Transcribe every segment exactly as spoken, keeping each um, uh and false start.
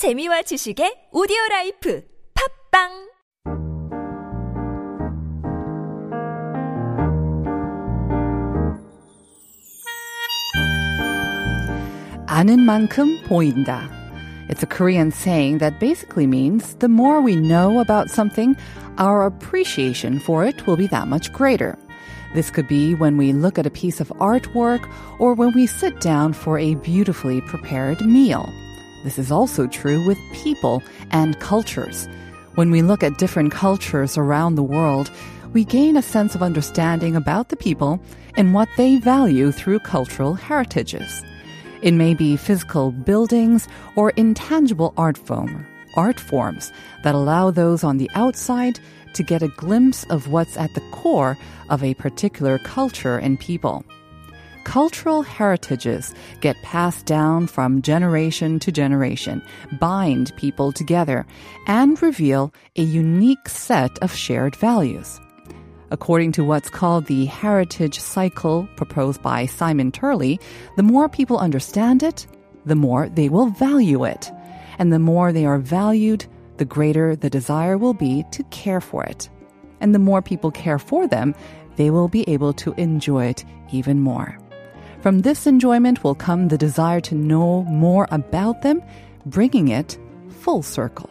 재미와 지식의 오디오라이프 팝빵 아는 만큼 보인다. It's a Korean saying that basically means the more we know about something, our appreciation for it will be that much greater. This could be when we look at a piece of artwork or when we sit down for a beautifully prepared meal. This is also true with people and cultures. When we look at different cultures around the world, we gain a sense of understanding about the people and what they value through cultural heritages. It may be physical buildings or intangible art form, art forms that allow those on the outside to get a glimpse of what's at the core of a particular culture and people. Cultural heritages get passed down from generation to generation, bind people together, and reveal a unique set of shared values. According to what's called the heritage cycle proposed by Simon Turley, the more people understand it, the more they will value it. And the more they are valued, the greater the desire will be to care for it. And the more people care for them, they will be able to enjoy it even more. From this enjoyment will come the desire to know more about them, bringing it full circle.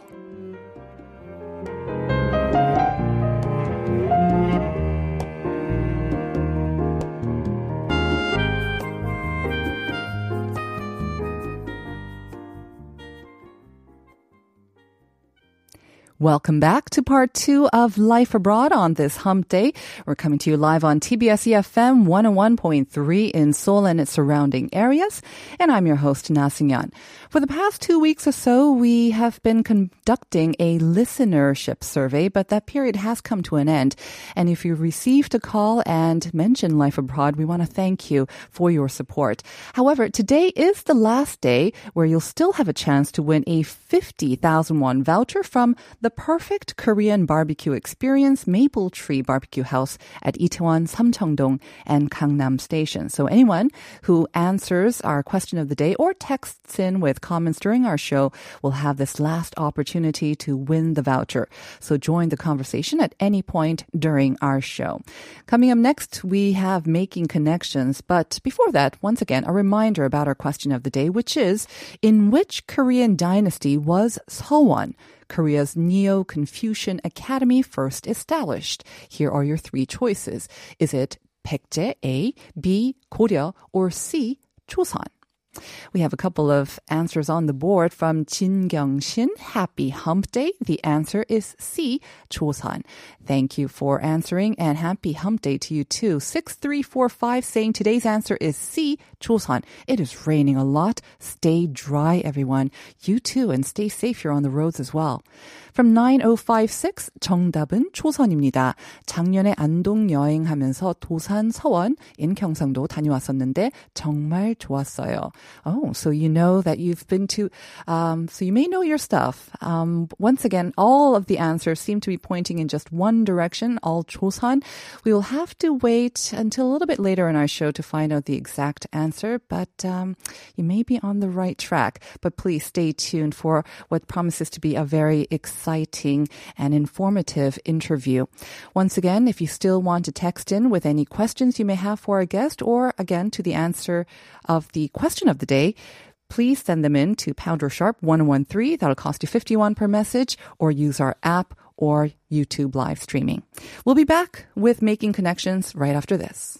Welcome back to part two of Life Abroad on this hump day. We're coming to you live on T B S E F M one oh one point three in Seoul and its surrounding areas. And I'm your host, Nasinyan. For the past two weeks or so, we have been conducting a listenership survey, but that period has come to an end. And if you received a call and mentioned Life Abroad, we want to thank you for your support. However, today is the last day where you'll still have a chance to win a fifty thousand won voucher from the The perfect Korean barbecue experience, Maple Tree Barbecue House at Itaewon, Samcheong-dong, and Gangnam Station. So anyone who answers our question of the day or texts in with comments during our show will have this last opportunity to win the voucher. So join the conversation at any point during our show. Coming up next, we have Making Connections. But before that, once again, a reminder about our question of the day, which is, in which Korean dynasty was Seowon, Korea's Neo-Confucian Academy, first established? Here are your three choices. Is it Baekje, A, B, Goryeo, or C, Joseon? We have a couple of answers on the board from Jin Gyeong Shin. Happy Hump Day. The answer is C, Joseon. Thank you for answering, and happy Hump Day to you too. six three four five saying today's answer is C, Joseon. It is raining a lot. Stay dry, everyone. You too, and stay safe. You're on the roads as well. From nine oh five six, 정답은 조선입니다. 작년에 안동 여행하면서 도산 서원인 경상도 다녀왔었는데 정말 좋았어요. Oh, so you know that you've been to, um, so you may know your stuff. Um, once again, all of the answers seem to be pointing in just one direction, all Joseon. We will have to wait until a little bit later in our show to find out the exact answer, but um, you may be on the right track. But please stay tuned for what promises to be a very exciting and informative interview. Once again, if you still want to text in with any questions you may have for our guest or, again, to the answer of the question of the day, please send them in to pound or sharp one oh one three. That'll cost you fifty won per message, or use our app or YouTube live streaming. We'll be back with Making Connections right after this.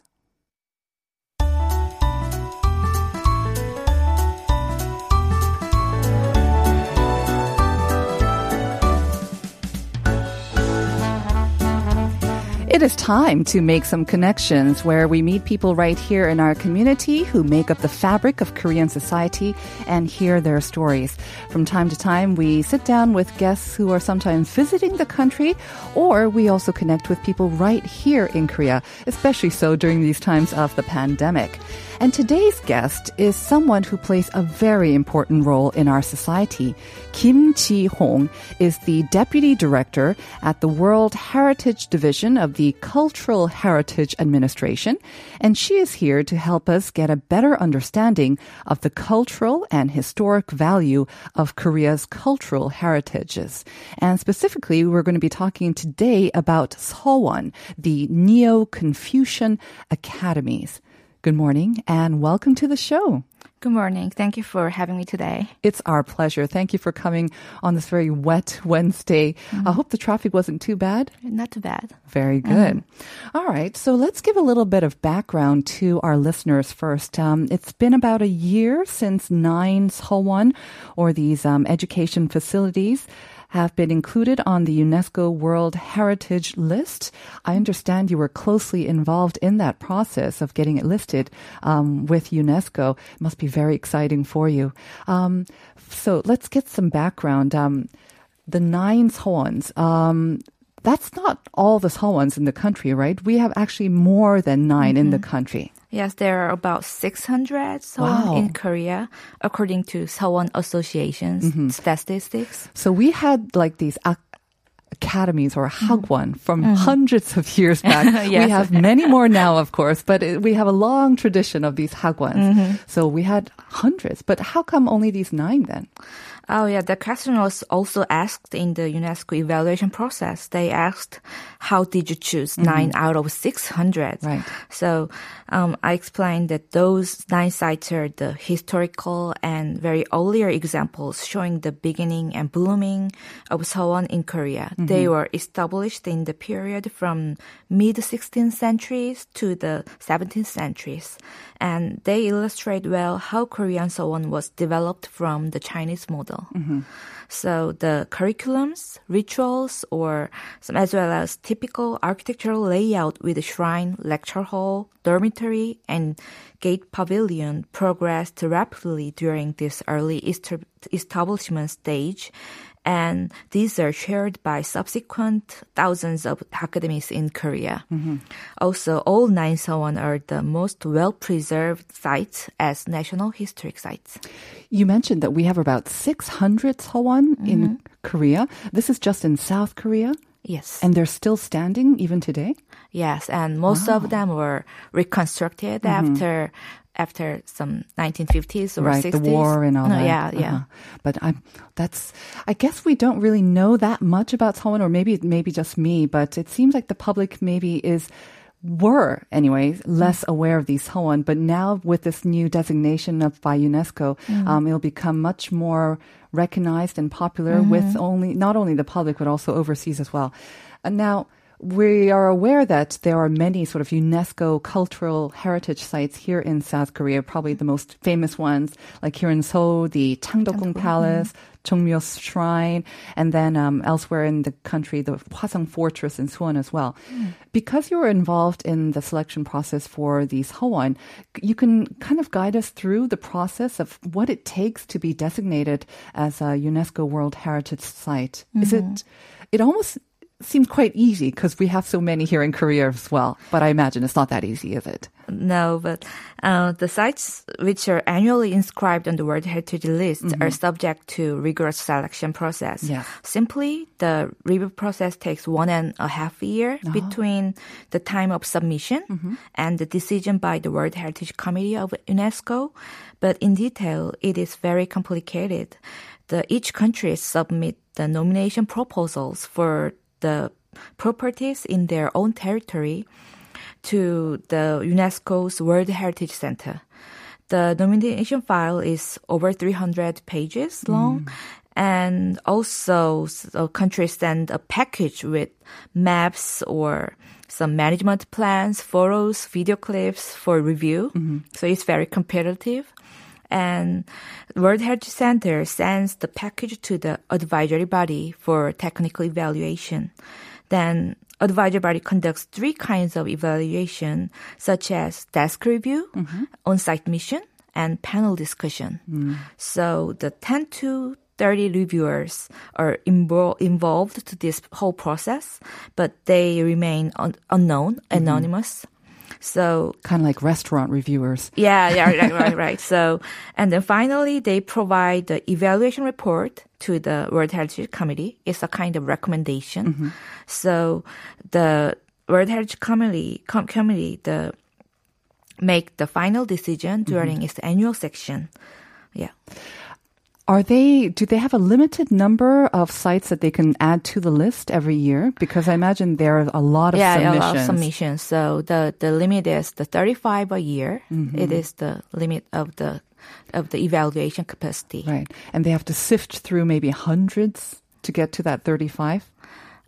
It is time to make some connections, where we meet people right here in our community who make up the fabric of Korean society and hear their stories. From time to time, we sit down with guests who are sometimes visiting the country, or we also connect with people right here in Korea, especially so during these times of the pandemic. And today's guest is someone who plays a very important role in our society. Kim Ji-hong is the Deputy Director at the World Heritage Division of the Cultural Heritage Administration, and she is here to help us get a better understanding of the cultural and historic value of Korea's cultural heritages. And specifically, we're going to be talking today about Seowon, the Neo-Confucian Academies. Good morning and welcome to the show. Good morning. Thank you for having me today. It's our pleasure. Thank you for coming on this very wet Wednesday. Mm-hmm. I hope the traffic wasn't too bad. Not too bad. Very good. Mm-hmm. All right. So let's give a little bit of background to our listeners first. Um, it's been about a year since nine Seowon, or these um, education facilities, have been included on the UNESCO World Heritage List. I understand you were closely involved in that process of getting it listed um, with UNESCO. It must be very exciting for you. Um, so let's get some background. Um, the nine Seowons, um, that's not all the Seowons in the country, right? We have actually more than nine mm-hmm. in the country. Yes, there are about six hundred Seowon wow. in Korea, according to Seowon Association's mm-hmm. statistics. So we had like these ac- academies or hagwon mm-hmm. from mm-hmm. hundreds of years back. Yes. We have many more now, of course, but it, we have a long tradition of these hagwons. Mm-hmm. So we had hundreds, but how come only these nine then? Oh, yeah. The question was also asked in the UNESCO evaluation process. They asked, how did you choose mm-hmm. nine out of six hundred? Right. So um, I explained that those nine sites are the historical and very earlier examples showing the beginning and blooming of Seowon in Korea. Mm-hmm. They were established in the period from mid-sixteenth centuries to the seventeenth centuries. And they illustrate well how Korean Seowon was developed from the Chinese model. Mm-hmm. So the curriculums, rituals, or some, as well as typical architectural layout with a shrine, lecture hall, dormitory, and gate pavilion progressed rapidly during this early est- establishment stage. And these are shared by subsequent thousands of academies in Korea. Mm-hmm. Also, all nine Seowon are the most well-preserved sites as national historic sites. You mentioned that we have about six hundred Seowon mm-hmm. in Korea. This is just in South Korea? Yes. And they're still standing even today? Yes, and most wow. of them were reconstructed mm-hmm. after... after some nineteen fifties or right, sixties. Right, the war and all no, that. Yeah, yeah. Uh-huh. But I'm, that's, I guess we don't really know that much about Seowon, or maybe maybe just me, but it seems like the public maybe is, were anyway, less mm-hmm. aware of these Seowon, but now with this new designation of by UNESCO, mm-hmm. um, it'll become much more recognized and popular mm-hmm. with only, not only the public, but also overseas as well. And now, we are aware that there are many sort of UNESCO cultural heritage sites here in South Korea, probably the most famous ones, like here in Seoul, the Changdeokgung Palace, Jongmyo Shrine, and then um, elsewhere in the country, the Hwaseong Fortress in Suwon as well. Mm. Because you were involved in the selection process for these Seowon, you can kind of guide us through the process of what it takes to be designated as a UNESCO World Heritage Site. Mm-hmm. Is it, it almost... seems quite easy because we have so many here in Korea as well. But I imagine it's not that easy, is it? No, but uh, the sites which are annually inscribed on the World Heritage List mm-hmm. are subject to rigorous selection process. Yes. Simply, the review process takes one and a half year uh-huh. between the time of submission mm-hmm. and the decision by the World Heritage Committee of UNESCO. But in detail, it is very complicated. The, each country submit the nomination proposals for the properties in their own territory to the UNESCO's World Heritage Center. The nomination file is over three hundred pages long, mm. and also so countries send a package with maps or some management plans, photos, video clips for review. Mm-hmm. So it's very competitive. And World Heritage Center sends the package to the advisory body for technical evaluation. Then advisory body conducts three kinds of evaluation, such as desk review, mm-hmm. on-site mission, and panel discussion. Mm. So the ten to thirty reviewers are imbo- involved to this whole process, but they remain un- unknown, mm-hmm. anonymous. So kind of like restaurant reviewers. Yeah, yeah, right, right, right. So, and then finally, they provide the evaluation report to the World Heritage Committee. It's a kind of recommendation. Mm-hmm. So the World Heritage Committee, com- committee the make the final decision during mm-hmm. its annual section. Yeah. Are they, do they have a limited number of sites that they can add to the list every year? Because I imagine there are a lot of yeah, submissions. Yeah, a lot of submissions. So the, the limit is the thirty-five a year. Mm-hmm. It is the limit of the of the evaluation capacity. Right. And they have to sift through maybe hundreds to get to that thirty-five?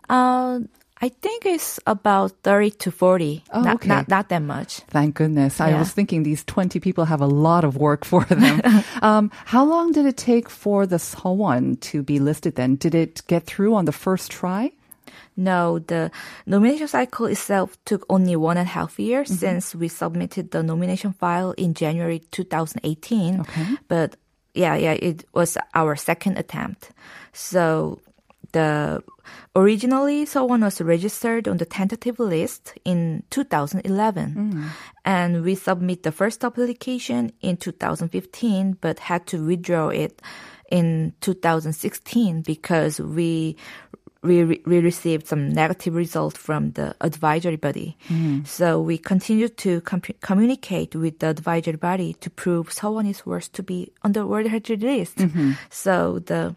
Uh, I think it's about thirty to forty. Oh, not, okay. not, not that much. Thank goodness. Yeah. I was thinking these twenty people have a lot of work for them. um, how long did it take for the Seowon to be listed then? Did it get through on the first try? No, the nomination cycle itself took only one and a half years mm-hmm. since we submitted the nomination file in January twenty eighteen. Okay. But yeah, yeah, it was our second attempt. So the originally, Seowon was registered on the tentative list in two thousand eleven, mm. and we submit the first application in two thousand fifteen, but had to withdraw it in two thousand sixteen because we we, we received some negative results from the advisory body. Mm. So we continued to com- communicate with the advisory body to prove Seowon is worth to be on the World Heritage List. Mm-hmm. So the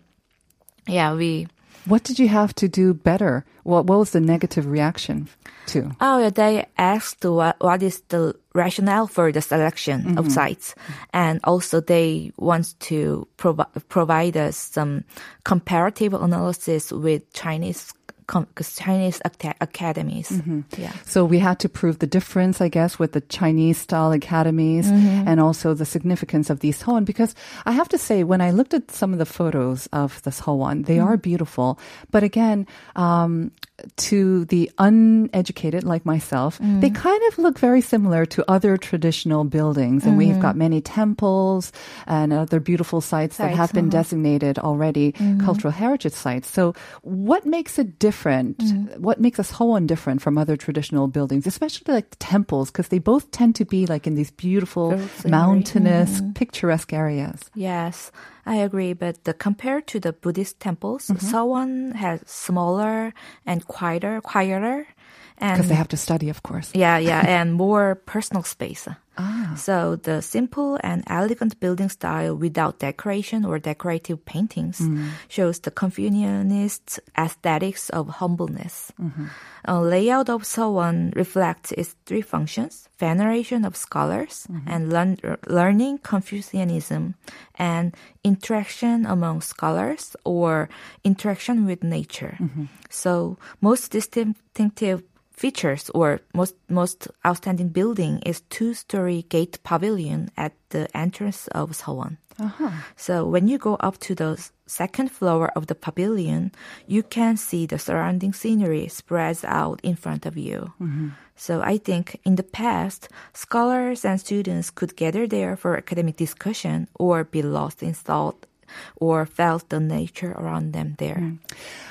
yeah we. What did you have to do better? What, what was the negative reaction to? Oh, they asked what, what is the rationale for the selection mm-hmm. of sites. And also they want to provi- provide us some comparative analysis with Chinese Com- Chinese act- academies. Mm-hmm. Yeah. So we had to prove the difference, I guess, with the Chinese-style academies mm-hmm. and also the significance of these Seowon. Because I have to say, when I looked at some of the photos of the Seowon, they mm-hmm. are beautiful. But again, um, to the uneducated like myself, mm-hmm. they kind of look very similar to other traditional buildings. And mm-hmm. we've got many temples and other beautiful sites, sites that have been mm-hmm. designated already mm-hmm. cultural heritage sites. So what makes it different? Different. Mm-hmm. What makes a Seowon different from other traditional buildings, especially like the temples, because they both tend to be like in these beautiful, mountainous, mm-hmm. picturesque areas. Yes, I agree. But the, compared to the Buddhist temples, mm-hmm. Seowon has smaller and quieter, quieter, and because they have to study, of course. Yeah, yeah, and more personal space. Ah. So the simple and elegant building style without decoration or decorative paintings mm. shows the Confucianist aesthetics of humbleness. Mm-hmm. A layout of Seowon reflects its three functions, veneration of scholars mm-hmm. and learn, learning Confucianism and interaction among scholars or interaction with nature. Mm-hmm. So most distinctive features or most most outstanding building is two-story gate pavilion at the entrance of Seowon. Uh-huh. So when you go up to the second floor of the pavilion, you can see the surrounding scenery spreads out in front of you. Mm-hmm. So I think in the past, scholars and students could gather there for academic discussion or be lost in thought or felt the nature around them there. Mm.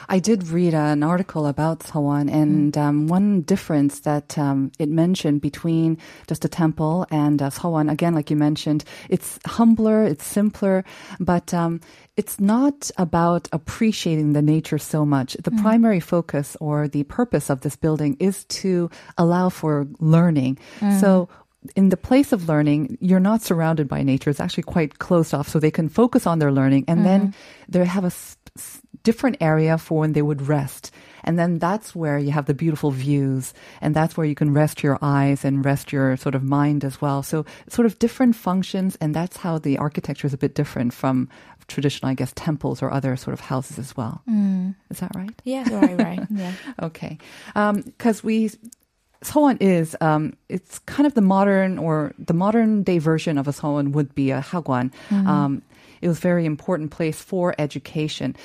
I did read an article about Seowon, and mm. um, one difference that um, it mentioned between just a temple and uh, Seowon, again, like you mentioned, it's humbler, it's simpler, but um, it's not about appreciating the nature so much. The mm. primary focus or the purpose of this building is to allow for learning. Mm. So in the place of learning, you're not surrounded by nature. It's actually quite closed off, so they can focus on their learning. And mm-hmm. then they have a s- s- different area for when they would rest. And then that's where you have the beautiful views. And that's where you can rest your eyes and rest your sort of mind as well. So sort of different functions. And that's how the architecture is a bit different from traditional, I guess, temples or other sort of houses as well. Mm. Is that right? Yeah, right, right. Yeah. Okay. Because um, we... Seowon is, um, it's kind of the modern or the modern day version of a Seowon would be a Hagwon. Mm-hmm. Um, it was a very important place for education.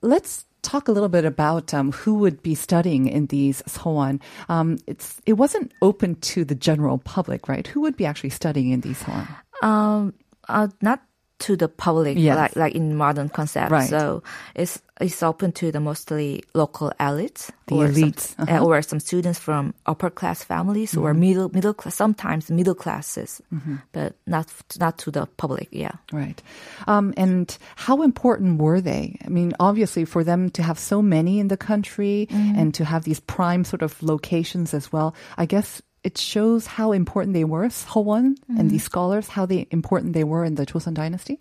Let's talk a little bit about um, who would be studying in these Seowon. Um, it's, it wasn't open to the general public, right? Who would be actually studying in these Seowon? Um, uh, not to the public, yes. like like in modern concept. Right. So it's it's open to the mostly local elites, the or elites, some, uh-huh. or some students from upper class families mm-hmm. or middle middle class, sometimes middle classes, mm-hmm. but not not to the public. Yeah, right. Um, and how important were they? I mean, obviously, for them to have so many in the country mm-hmm. and to have these prime sort of locations as well, I guess. It shows how important they were, Seowon mm-hmm. and these scholars, how they, important they were in the Joseon dynasty?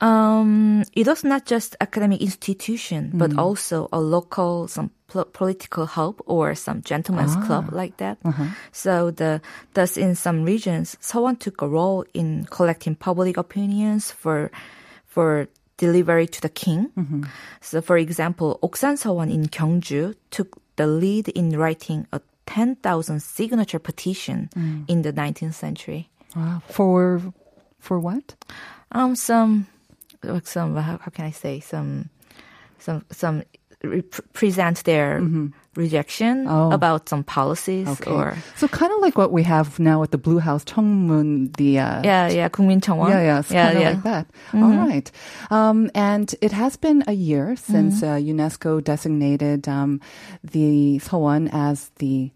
Um, it was not just academic institution, mm. but also a local, some pl- political hub or some gentleman's ah. club like that. Uh-huh. So the, thus in some regions, Seowon took a role in collecting public opinions for, for delivery to the king. Mm-hmm. So for example, Oksan Seowon in Gyeongju took the lead in writing a ten thousand signature petition mm. in the nineteenth century. Wow. For for what? Um, some some how, how can I say some some some rep- present their mm-hmm. rejection oh. about some policies okay. or so kind of like what we have now at the Blue House, Cheongmun, the uh, yeah yeah 국민청원 yeah yeah it's yeah, kind of yeah. like that. Mm-hmm. All right, um, and it has been a year since mm-hmm. uh, UNESCO designated um, the Seowon as the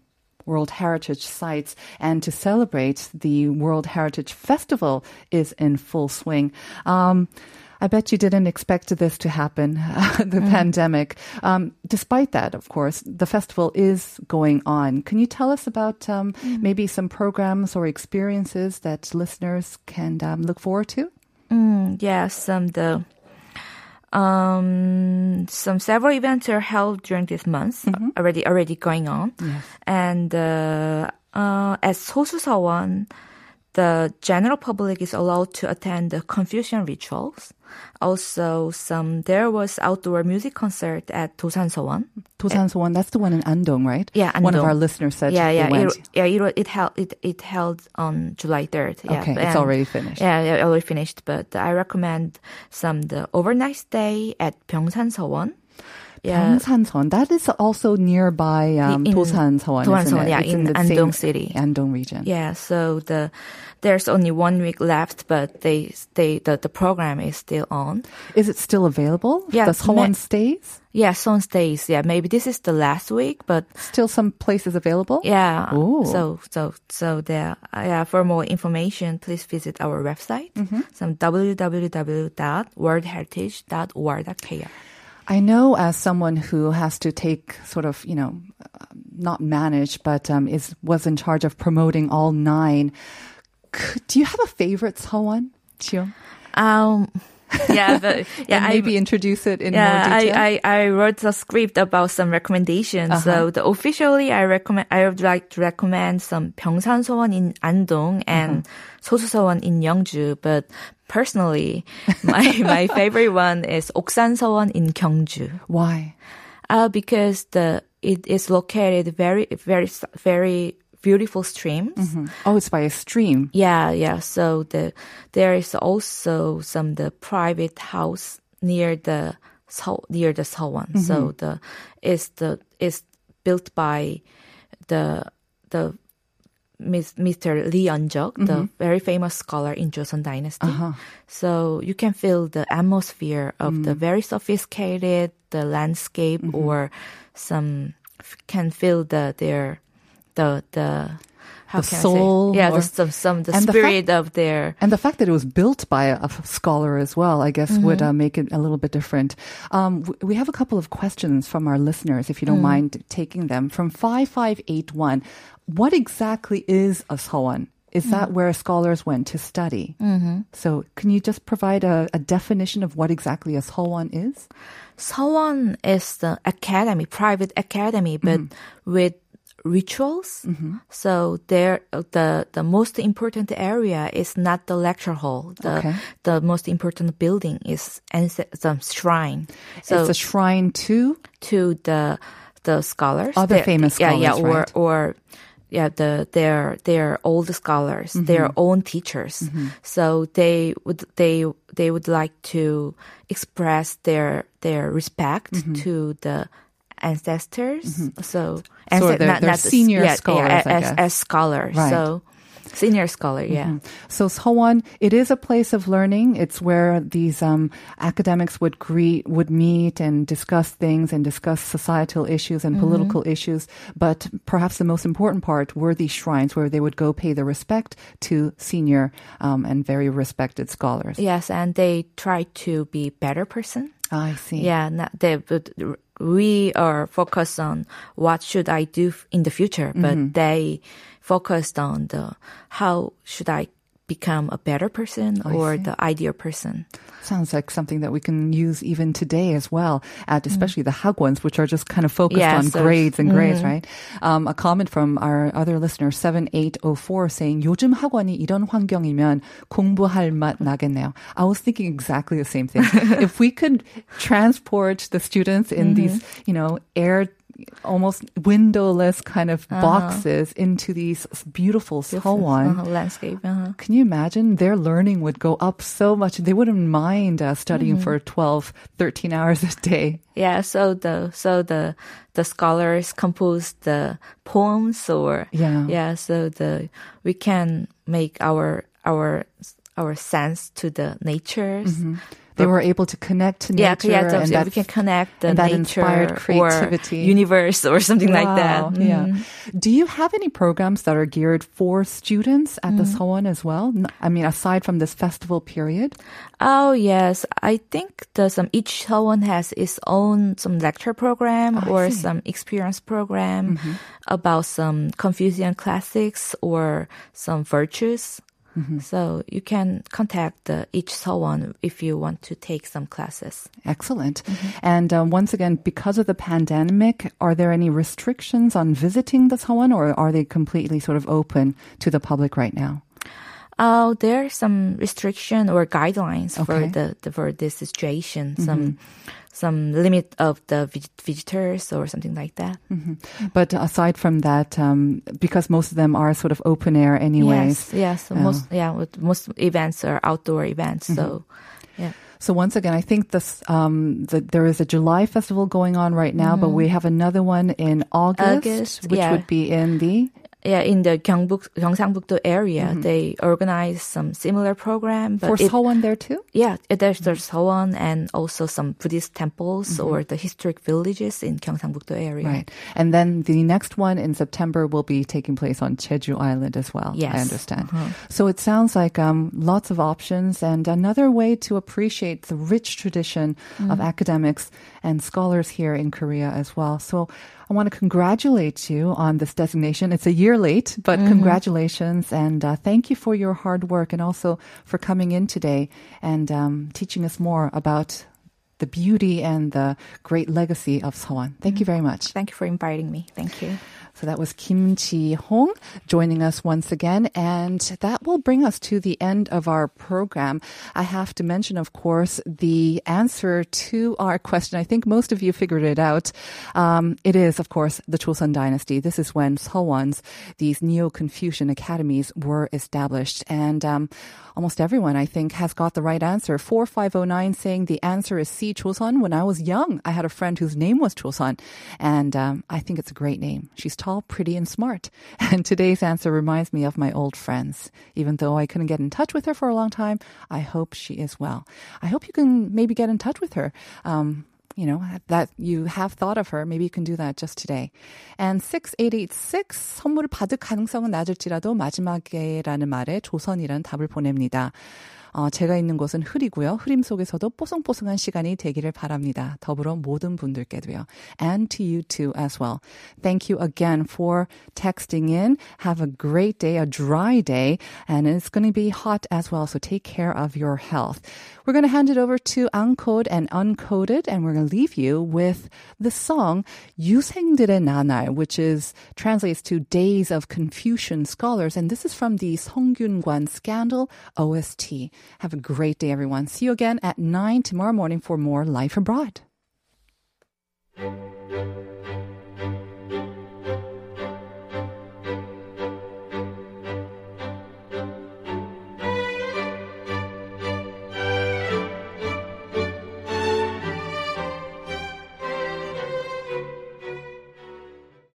World Heritage Sites, and to celebrate the World Heritage Festival is in full swing. Um, I bet you didn't expect this to happen, the mm. pandemic. Um, despite that, of course, the festival is going on. Can you tell us about um, mm. maybe some programs or experiences that listeners can um, look forward to? Mm, yes, um, the... Um, some several events are held during this month, mm-hmm. already already going on. Yes. And uh, uh, at 소수 서원, the general public is allowed to attend the Confucian rituals. Also, some there was outdoor music concert at Dosan Seowon. Dosan Seowon, that's the one in Andong, right? Yeah, Andong. One of our listeners said yeah, yeah, it, yeah, it, it held it it held on July third. Yeah, okay, it's and, already finished. Yeah, yeah, already finished. But I recommend some the overnight stay at Byeongsan Seowon. Yeah. Byeongsan Seowon, that is also nearby um, Dosan Seowon, isn't it? Yeah, it's in, in the Andong city, Andong region. Yeah, so the there's only one week left, but they they the, the program is still on. Is it still available? Yeah, the Seowon stays. Yeah, Seowon stays. Yeah, maybe this is the last week, but still some places available. Yeah. Ooh. So so so there. Yeah. For more information, please visit our website, mm-hmm. some w w w dot world heritage dot org dot k r. I know, as someone who has to take sort of, you know, not manage, but um, is was in charge of promoting all nine. Could, do you have a favorite Seowon, Jeong? Um, yeah, but yeah, maybe I, introduce it in yeah, more detail. I, I I wrote a script about some recommendations. Uh-huh. So the, officially, I recommend I would like to recommend some Byeongsan Seowon in Andong and uh-huh. Sosu Seowon in Yeongju, but. Personally, my my favorite one is Oksan Seowon in Gyeongju. Why? Uh, because the it is located very very very beautiful streams. Mm-hmm. Oh, it's by a stream. Yeah, yeah. So the there is also some the private house near the near the Seowon. Mm-hmm. So the is the is built by the the. Mister Lee An-jeok, mm-hmm. the very famous scholar in Joseon Dynasty. Uh-huh. So you can feel the atmosphere of mm. the very sophisticated, the landscape, mm-hmm. or some can feel the their the the how the can soul I say? Yeah, or, the, some, some the spirit the fact, of their and the fact that it was built by a, a scholar as well, I guess, mm-hmm. would uh, make it a little bit different. Um, we have a couple of questions from our listeners, if you don't mm. mind taking them, from five five eight one. What exactly is a Seowon? Is mm. that where scholars went to study? Mm-hmm. So can you just provide a, a definition of what exactly a Seowon is? Seowon is the academy, private academy, but mm-hmm. with rituals. Mm-hmm. So there, the, the most important area is not the lecture hall. The, okay. the most important building is the shrine. So it's a shrine to? To the, the scholars. Other They're, famous scholars, yeah, yeah, right? Or... or Yeah, the, their their old scholars, mm-hmm. their own teachers. Mm-hmm. So they would they they would like to express their their respect mm-hmm. to the ancestors. Mm-hmm. So, so anse- they're, not, they're not senior the, yeah, scholars, yeah, as, I guess. As scholars. Right. So Senior scholar, yeah. Mm-hmm. So Seowon, it is a place of learning. It's where these um, academics would greet, would meet and discuss things and discuss societal issues and mm-hmm. political issues. But perhaps the most important part were these shrines where they would go pay their respect to senior um, and very respected scholars. Yes, and they try to be better person. I see. Yeah, not, they would... We are focused on what should I do in the future, but mm-hmm. they focused on the how should I become a better person I or see. The ideal person. Sounds like something that we can use even today as well, at especially mm-hmm. the hagwons, which are just kind of focused yeah, on so, grades and mm-hmm. grades, right? Um, a comment from our other listener, seven eight zero four, saying, 요즘 학원이 이런 환경이면 공부할 맛 나겠네요. I was thinking exactly the same thing. If we could transport the students in mm-hmm. these, you know, air almost windowless kind of boxes uh-huh. into these beautiful Seowon uh-huh. landscape. Uh-huh. Can you imagine? Their learning would go up so much. They wouldn't mind uh, studying mm-hmm. for twelve, thirteen hours a day. Yeah, so the so the the scholars compose the poems or yeah, yeah so the we can make our our our sense to the natures. Mm-hmm. They were able to connect to nature. Yeah, yeah, and that, we can connect the and that nature inspired creativity. Or universe or something wow, like that. Mm-hmm. Yeah. Do you have any programs that are geared for students at mm-hmm. the Seowon as well? I mean, aside from this festival period? Oh, yes. I think the, some, each Seowon has its own some lecture program oh, or some experience program mm-hmm. about some Confucian classics or some virtues. Mm-hmm. So you can contact uh, each Seowon if you want to take some classes. Excellent. Mm-hmm. And um, once again, because of the pandemic, are there any restrictions on visiting the Seowon, or are they completely sort of open to the public right now? Uh, there are some restriction or guidelines okay. for the, the for this situation. Mm-hmm. Some. Some limit of the visitors or something like that. Mm-hmm. But aside from that, um, because most of them are sort of open air anyways. Yes, yes. So uh, most, yeah, most events are outdoor events. Mm-hmm. So, yeah. So once again, I think this um, the, there is a July festival going on right now, mm-hmm. but we have another one in August, August which yeah. would be in the... Yeah, in the Gyeongsangbuk-do area, mm-hmm. they organize some similar program. But for it, Seowon there too? Yeah, there's, there's Seowon and also some Buddhist temples mm-hmm. or the historic villages in Gyeongsangbuk-do area. Right. And then the next one in September will be taking place on Jeju Island as well, yes. I understand. Mm-hmm. So it sounds like um, lots of options and another way to appreciate the rich tradition mm-hmm. of academics and scholars here in Korea as well. So I want to congratulate you on this designation. It's a year late, but mm-hmm. congratulations and uh, thank you for your hard work and also for coming in today and um, teaching us more about the beauty and the great legacy of Seowon. Thank mm-hmm. you very much. Thank you for inviting me. Thank you. So that was Kim Ji-hong joining us once again. And that will bring us to the end of our program. I have to mention, of course, the answer to our question. I think most of you figured it out. Um, it is, of course, the Joseon Dynasty. This is when Seowon's, these Neo-Confucian academies were established. And um, almost everyone, I think, has got the right answer. four five zero nine saying the answer is C, Joseon. When I was young, I had a friend whose name was Joseon. And um, I think it's a great name. She's tall, pretty, and smart. And today's answer reminds me of my old friends. Even though I couldn't get in touch with her for a long time, I hope she is well. I hope you can maybe get in touch with her. Um, you know, that you have thought of her. Maybe you can do that just today. And six eight eight six, 선물을 받을 가능성은 낮을지라도 마지막에라는 말에 조선이라는 답을 보냅니다. 어, 제가 있는 곳은 흐리고요. 흐림 속에서도 뽀송뽀송한 시간이 되기를 바랍니다. 더불어 모든 분들께도요. And to you too as well. Thank you again for texting in. Have a great day, a dry day. And it's going to be hot as well, so take care of your health. We're going to hand it over to Uncode and Uncoded, and we're going to leave you with the song 유생들의 나날, which is translates to Days of Confucian Scholars. And this is from the Songgyungwan Scandal O S T. Have a great day, everyone. See you again at nine tomorrow morning for more Life Abroad.